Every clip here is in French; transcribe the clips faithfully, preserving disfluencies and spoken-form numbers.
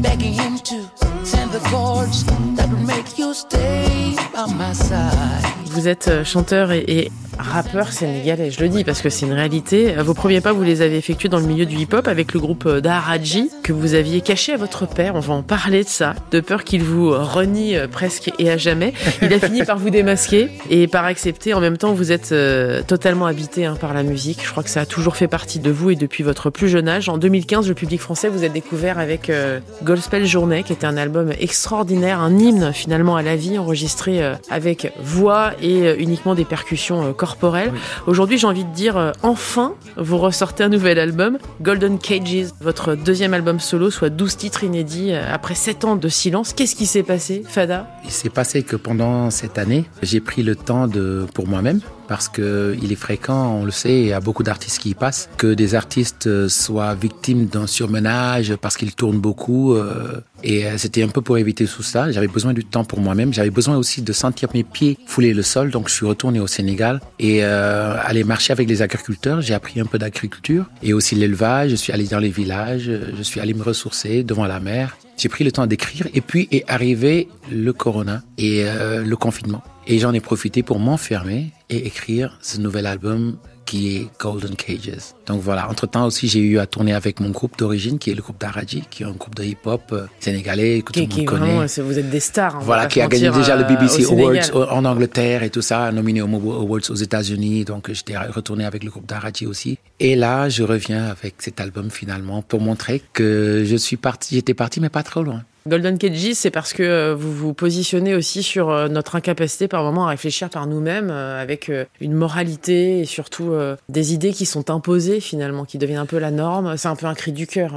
Begging him to send the chords that would make you stay by my side. Vous êtes chanteur et, et rappeur sénégalais, je le dis parce que c'est une réalité. Vos premiers pas, vous les avez effectués dans le milieu du hip-hop avec le groupe Daara J, que vous aviez caché à votre père. On va en parler de ça, de peur qu'il vous renie presque et à jamais. Il a fini par vous démasquer et par accepter. En même temps, vous êtes euh, totalement habité hein, par la musique. Je crois que ça a toujours fait partie de vous et depuis votre plus jeune âge. En deux mille quinze, le public français vous a découvert avec euh, Goldspell Journée, qui était un album extraordinaire, un hymne finalement à la vie, enregistré euh, avec voix et euh, uniquement des percussions euh, corporelle. Oui. Aujourd'hui, j'ai envie de dire, euh, enfin, vous ressortez un nouvel album, Golden Cages, votre deuxième album solo, soit douze titres inédits, euh, après sept ans de silence. Qu'est-ce qui s'est passé, Faada ? Il s'est passé que pendant cette année, j'ai pris le temps de, pour moi-même, parce qu'il est fréquent, on le sait, il y a beaucoup d'artistes qui y passent, que des artistes soient victimes d'un surmenage parce qu'ils tournent beaucoup. Euh, et c'était un peu pour éviter tout ça. J'avais besoin du temps pour moi-même. J'avais besoin aussi de sentir mes pieds fouler le sol. Donc, je suis retourné au Sénégal et euh, aller marcher avec les agriculteurs. J'ai appris un peu d'agriculture et aussi l'élevage. Je suis allé dans les villages. Je suis allé me ressourcer devant la mer. J'ai pris le temps d'écrire. Et puis est arrivé le corona et euh, le confinement. Et j'en ai profité pour m'enfermer et écrire ce nouvel album qui est Golden Cages. Donc voilà, entre-temps aussi, j'ai eu à tourner avec mon groupe d'origine, qui est le groupe Daara J, qui est un groupe de hip-hop sénégalais que qui, tout le monde connaît. Vraiment, vous êtes des stars. Voilà, qui a gagné déjà le B B C Awards en Angleterre et tout ça, nominé au MOBO Awards aux États-Unis. Donc j'étais retourné avec le groupe Daara J aussi. Et là, je reviens avec cet album finalement pour montrer que je suis parti, j'étais parti, mais pas trop loin. Golden Cages, c'est parce que vous vous positionnez aussi sur notre incapacité par moment à réfléchir par nous-mêmes avec une moralité et surtout des idées qui sont imposées finalement, qui deviennent un peu la norme. C'est un peu un cri du cœur.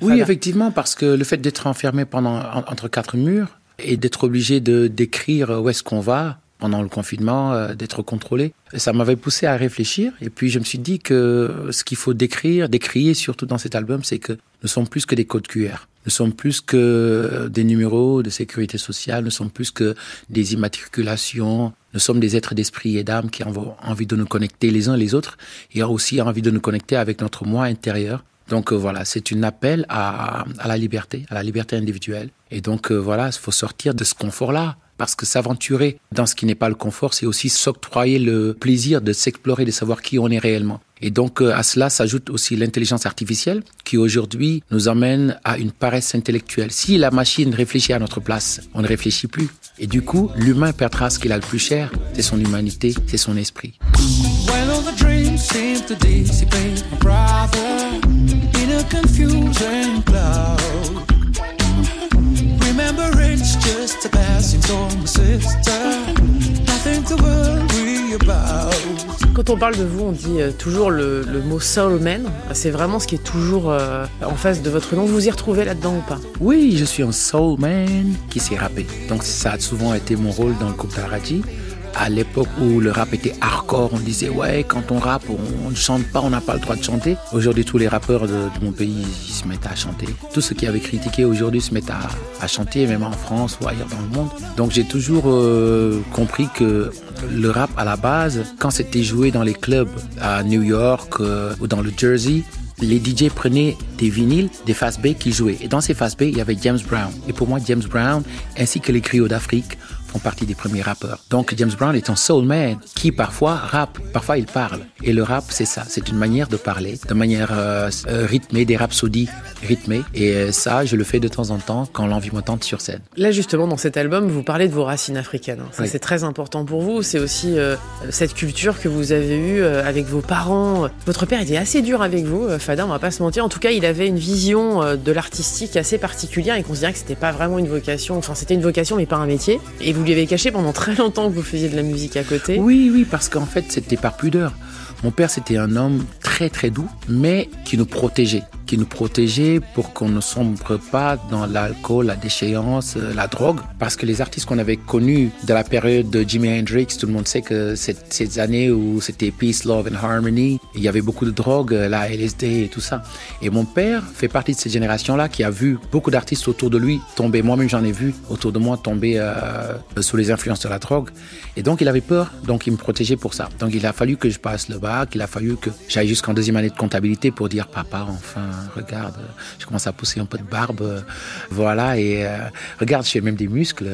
Oui, Faada. Effectivement, parce que le fait d'être enfermé pendant, entre quatre murs et d'être obligé de, d'écrire où est-ce qu'on va pendant le confinement, euh, d'être contrôlé. Ça m'avait poussé à réfléchir. Et puis, je me suis dit que ce qu'il faut décrire, décrier surtout dans cet album, c'est que nous sommes plus que des codes Q R. Nous sommes plus que des numéros de sécurité sociale. Nous sommes plus que des immatriculations. Nous sommes des êtres d'esprit et d'âme qui ont envie de nous connecter les uns les autres et aussi envie de nous connecter avec notre moi intérieur. Donc euh, voilà, c'est un appel à, à la liberté, à la liberté individuelle. Et donc euh, voilà, il faut sortir de ce confort-là. Parce que s'aventurer dans ce qui n'est pas le confort, c'est aussi s'octroyer le plaisir de s'explorer, de savoir qui on est réellement. Et donc, à cela s'ajoute aussi l'intelligence artificielle qui, aujourd'hui, nous amène à une paresse intellectuelle. Si la machine réfléchit à notre place, on ne réfléchit plus. Et du coup, l'humain perdra ce qu'il a le plus cher. C'est son humanité, c'est son esprit. Quand on parle de vous, on dit toujours le, le mot soul man. C'est vraiment ce qui est toujours en face de votre nom. Vous vous y retrouvez là-dedans ou pas ? Oui, je suis un soul man qui s'est rappé. Donc ça a souvent été mon rôle dans le groupe Daara J. À l'époque où le rap était hardcore, on disait « ouais, quand on rappe, on ne chante pas, on n'a pas le droit de chanter ». Aujourd'hui, tous les rappeurs de, de mon pays ils se mettent à chanter. Tous ceux qui avaient critiqué aujourd'hui se mettent à, à chanter, même en France ou ailleurs dans le monde. Donc j'ai toujours euh, compris que le rap, à la base, quand c'était joué dans les clubs à New York euh, ou dans le Jersey, les D J prenaient des vinyles, des fast B qu'ils jouaient. Et dans ces fast B, il y avait James Brown. Et pour moi, James Brown, ainsi que les griots d'Afrique, font partie des premiers rappeurs. Donc James Brown est un soul man qui parfois rappe, parfois il parle. Et le rap, c'est ça, c'est une manière de parler, de manière euh, rythmée, des rhapsodies rythmées. Et ça, je le fais de temps en temps quand l'envie me tente sur scène. Là justement, dans cet album, vous parlez de vos racines africaines. Ça, oui. C'est très important pour vous. C'est aussi euh, cette culture que vous avez eue euh, avec vos parents. Votre père était assez dur avec vous, euh, Faada, on va pas se mentir. En tout cas, il avait une vision euh, de l'artistique assez particulière et qu'on se dirait que c'était pas vraiment une vocation. Enfin, c'était une vocation, mais pas un métier. Et vous lui avez caché pendant très longtemps que vous faisiez de la musique à côté. Oui, oui, parce qu'en fait, c'était par pudeur. Mon père, c'était un homme très, très doux, mais qui nous protégeait. qui nous protégeait pour qu'on ne sombre pas dans l'alcool, la déchéance, la drogue. Parce que les artistes qu'on avait connus de la période de Jimi Hendrix, tout le monde sait que cette, ces années où c'était Peace, Love and Harmony, il y avait beaucoup de drogue, la L S D et tout ça. Et mon père fait partie de cette génération-là qui a vu beaucoup d'artistes autour de lui tomber. Moi-même, j'en ai vu autour de moi tomber euh, sous les influences de la drogue. Et donc, il avait peur. Donc, il me protégeait pour ça. Donc, il a fallu que je passe le bac. Il a fallu que j'aille jusqu'en deuxième année de comptabilité pour dire « Papa, enfin, regarde, je commence à pousser un peu de barbe. Voilà, et euh, regarde, j'ai même des muscles.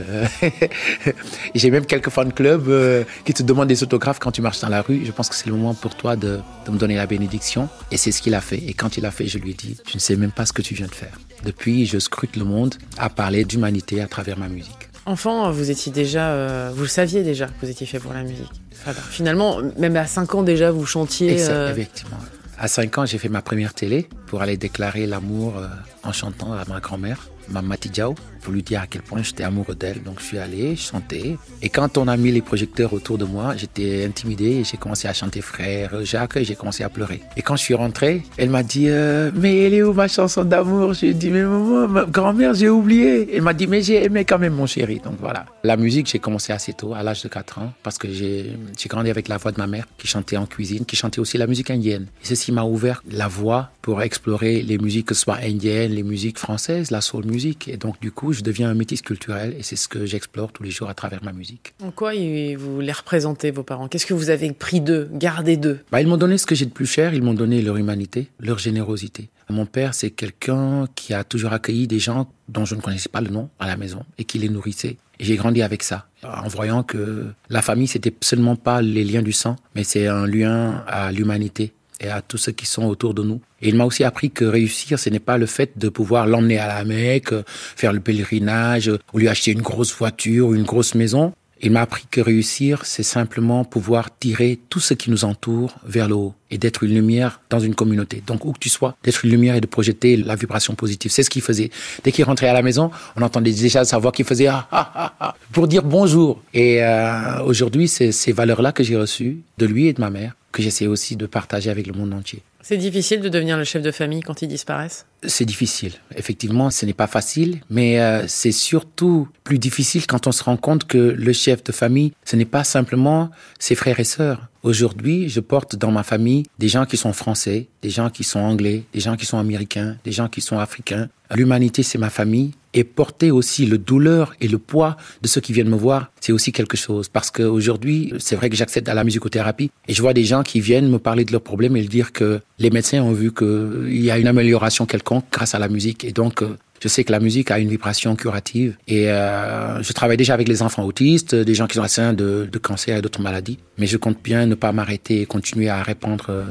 J'ai même quelques fan clubs euh, qui te demandent des autographes quand tu marches dans la rue. Je pense que c'est le moment pour toi de, de me donner la bénédiction. » Et c'est ce qu'il a fait. Et quand il a fait, je lui ai dit « Tu ne sais même pas ce que tu viens de faire. » Depuis, je scrute le monde à parler d'humanité à travers ma musique. Enfant, vous étiez déjà, euh, vous le saviez déjà que vous étiez fait pour la musique. Enfin, finalement, même à cinq ans déjà, vous chantiez. Euh... Effectivement. À cinq ans, j'ai fait ma première télé pour aller déclarer l'amour euh, en chantant à ma grand-mère, ma Matidiao, pour lui dire à quel point j'étais amoureux d'elle. Donc je suis allé chanter. Et quand on a mis les projecteurs autour de moi, j'étais intimidé et j'ai commencé à chanter Frère Jacques et j'ai commencé à pleurer. Et quand je suis rentré, elle m'a dit euh, « Mais elle est où ma chanson d'amour ?» J'ai dit « Mais maman, ma grand-mère, j'ai oublié !» Elle m'a dit « Mais j'ai aimé quand même mon chéri !» Donc voilà. La musique, j'ai commencé assez tôt, à l'âge de quatre ans, parce que j'ai grandi avec la voix de ma mère qui chantait en cuisine, qui chantait aussi la musique indienne. Et ceci m'a ouvert la voie pour explorer les musiques, que ce soit indiennes, les musiques françaises, la soul musique. Et donc du coup, je deviens un métis culturel et c'est ce que j'explore tous les jours à travers ma musique. En quoi vous les représentez, vos parents? Qu'est-ce que vous avez pris d'eux, gardé d'eux? Bah, ils m'ont donné ce que j'ai de plus cher, ils m'ont donné leur humanité, leur générosité. Mon père, c'est quelqu'un qui a toujours accueilli des gens dont je ne connaissais pas le nom à la maison et qui les nourrissait. Et j'ai grandi avec ça, en voyant que la famille, c'était seulement pas les liens du sang, mais c'est un lien à l'humanité et à tous ceux qui sont autour de nous. Et il m'a aussi appris que réussir, ce n'est pas le fait de pouvoir l'emmener à la Mecque, faire le pèlerinage, ou lui acheter une grosse voiture ou une grosse maison. Il m'a appris que réussir, c'est simplement pouvoir tirer tout ce qui nous entoure vers le haut et d'être une lumière dans une communauté. Donc, où que tu sois, d'être une lumière et de projeter la vibration positive. C'est ce qu'il faisait. Dès qu'il rentrait à la maison, on entendait déjà sa voix qui faisait « ah, ah, ah, ah » pour dire « bonjour ». Et euh, aujourd'hui, c'est ces valeurs-là que j'ai reçues de lui et de ma mère, que j'essaie aussi de partager avec le monde entier. C'est difficile de devenir le chef de famille quand ils disparaissent? C'est difficile. Effectivement, ce n'est pas facile, mais euh, c'est surtout plus difficile quand on se rend compte que le chef de famille, ce n'est pas simplement ses frères et sœurs. Aujourd'hui, je porte dans ma famille des gens qui sont français, des gens qui sont anglais, des gens qui sont américains, des gens qui sont africains. L'humanité, c'est ma famille. Et porter aussi le douleur et le poids de ceux qui viennent me voir, c'est aussi quelque chose. Parce qu'aujourd'hui, c'est vrai que j'accède à la musicothérapie et je vois des gens qui viennent me parler de leurs problèmes et dire que les médecins ont vu qu'il y a une amélioration quelconque grâce à la musique. Et donc, je sais que la musique a une vibration curative. Et euh, je travaille déjà avec les enfants autistes, des gens qui sont atteints de, de cancer et d'autres maladies. Mais je compte bien ne pas m'arrêter et continuer à répandre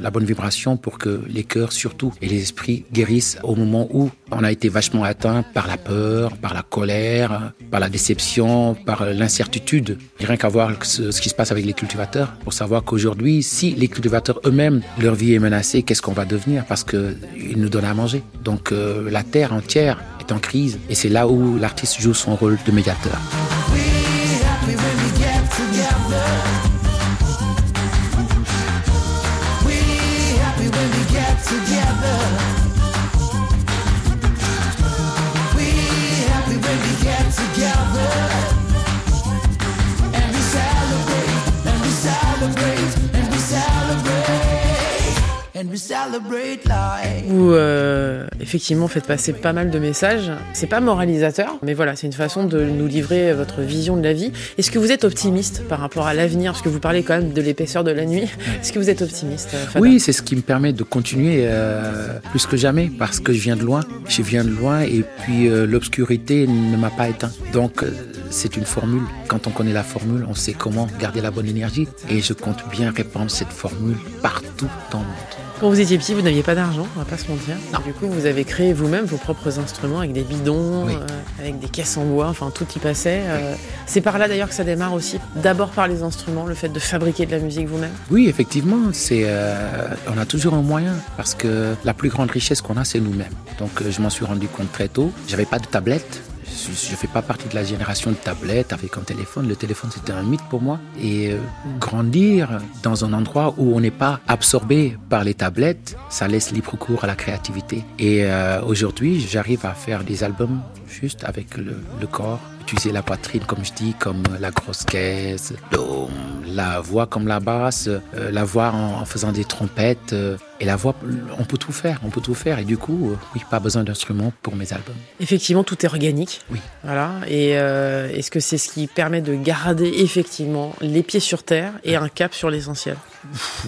la bonne vibration pour que les cœurs surtout et les esprits guérissent au moment où on a été vachement atteint par la peur, par la colère, par la déception, par l'incertitude. Rien qu'à voir ce, ce qui se passe avec les cultivateurs pour savoir qu'aujourd'hui, si les cultivateurs eux-mêmes, leur vie est menacée, qu'est-ce qu'on va devenir? Parce qu'ils nous donnent à manger. Donc euh, la terre entière est en crise et c'est là où l'artiste joue son rôle de médiateur. Vous euh, effectivement faites passer pas mal de messages. C'est pas moralisateur, mais voilà, c'est une façon de nous livrer votre vision de la vie. Est-ce que vous êtes optimiste par rapport à l'avenir? Parce que vous parlez quand même de l'épaisseur de la nuit. Est-ce que vous êtes optimiste, Faada? Oui, c'est ce qui me permet de continuer euh, plus que jamais, parce que je viens de loin. Je viens de loin et puis euh, l'obscurité ne m'a pas éteint. Donc euh, c'est une formule. Quand on connaît la formule, on sait comment garder la bonne énergie. Et je compte bien répandre cette formule partout dans le monde. Quand vous étiez petit, vous n'aviez pas d'argent, on va pas se mentir. Non. Du coup, vous avez créé vous-même vos propres instruments avec des bidons, oui. euh, avec des caisses en bois, enfin tout y passait. Euh, oui. C'est par là d'ailleurs que ça démarre aussi, d'abord par les instruments, le fait de fabriquer de la musique vous-même. Oui, effectivement, c'est, euh, on a toujours un moyen parce que la plus grande richesse qu'on a, c'est nous-mêmes. Donc, je m'en suis rendu compte très tôt. J'avais pas de tablette. Je ne fais pas partie de la génération de tablettes avec un téléphone. Le téléphone, c'était un mythe pour moi. Et euh, grandir dans un endroit où on n'est pas absorbé par les tablettes, ça laisse libre cours à la créativité. Et euh, aujourd'hui, j'arrive à faire des albums juste avec le, le corps, utiliser la poitrine, comme je dis, comme la grosse caisse, la voix comme la basse, euh, la voix en, en faisant des trompettes. Euh, et la voix, on peut tout faire, on peut tout faire. Et du coup, euh, oui, pas besoin d'instruments pour mes albums. Effectivement, tout est organique. Oui. Voilà. Et euh, est-ce que c'est ce qui permet de garder effectivement les pieds sur terre et un cap sur l'essentiel ?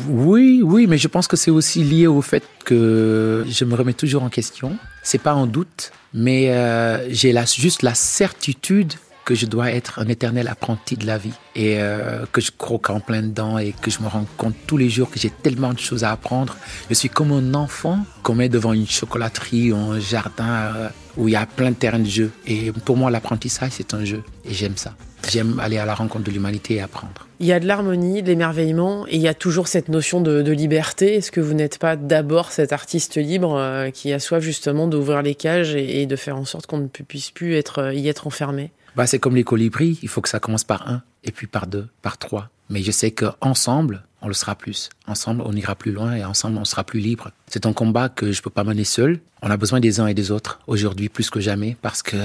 Oui, oui, mais je pense que c'est aussi lié au fait que je me remets toujours en question. C'est pas en doute, mais euh, j'ai la, juste la certitude que je dois être un éternel apprenti de la vie et euh, que je croque en plein dedans et que je me rends compte tous les jours que j'ai tellement de choses à apprendre. Je suis comme un enfant qu'on met devant une chocolaterie ou un jardin euh, où il y a plein de terrains de jeu. Et pour moi, l'apprentissage, c'est un jeu et j'aime ça. J'aime aller à la rencontre de l'humanité et apprendre. Il y a de l'harmonie, de l'émerveillement et il y a toujours cette notion de, de liberté. Est-ce que vous n'êtes pas d'abord cet artiste libre euh, qui a soif justement d'ouvrir les cages et, et de faire en sorte qu'on ne puisse plus être, euh, y être enfermé ? Bah, c'est comme les colibris, il faut que ça commence par un, et puis par deux, par trois. Mais je sais qu'ensemble, on le sera plus. Ensemble, on ira plus loin et ensemble, on sera plus libre. C'est un combat que je ne peux pas mener seul. On a besoin des uns et des autres, aujourd'hui plus que jamais, parce qu'on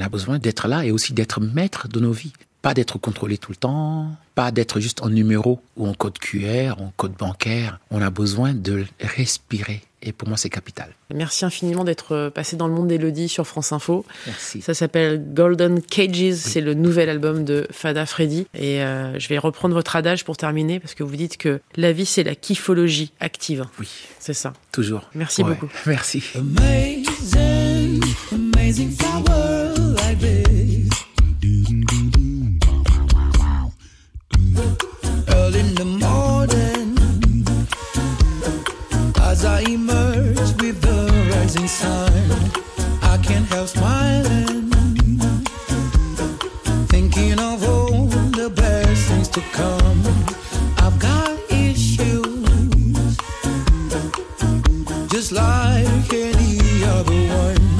a besoin d'être là et aussi d'être maître de nos vies. Pas d'être contrôlé tout le temps, pas d'être juste en numéro ou en code Q R, en code bancaire. On a besoin de respirer. Et pour moi, c'est capital. Merci infiniment d'être passé dans le monde d'Élodie sur France Info. Merci. Ça s'appelle Golden Cages. Oui. C'est le nouvel album de Faada Freddy. Et euh, je vais reprendre votre adage pour terminer parce que vous dites que la vie, c'est la kifologie active. Oui. C'est ça. Toujours. Merci ouais. beaucoup. Merci. Amazing, amazing flower like this. Early in the morning. As I emerge with the rising sun, I can't help smiling, thinking of all the best things to come. I've got issues, just like any other one,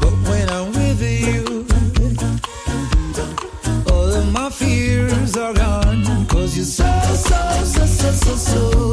but when I'm with you, all of my fears are gone, 'cause you're so, so, so, so, so, so.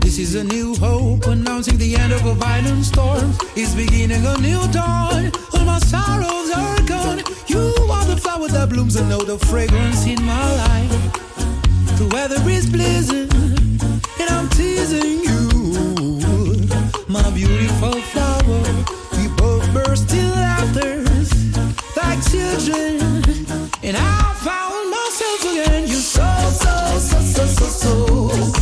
This is a new hope, announcing the end of a violent storm. It's beginning a new dawn, all my sorrows are gone. You are the flower that blooms, and know the fragrance in my life. The weather is pleasing, and I'm teasing you. My beautiful flower, we both burst in laughter, like children. And I found myself again, you so, so, so, so, so, so.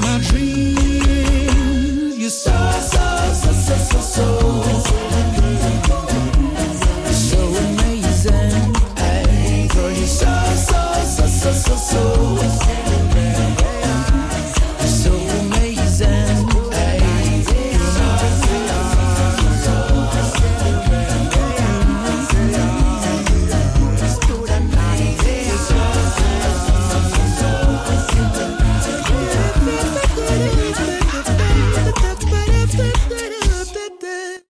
My dreams, you're so, so, so, so, so, so.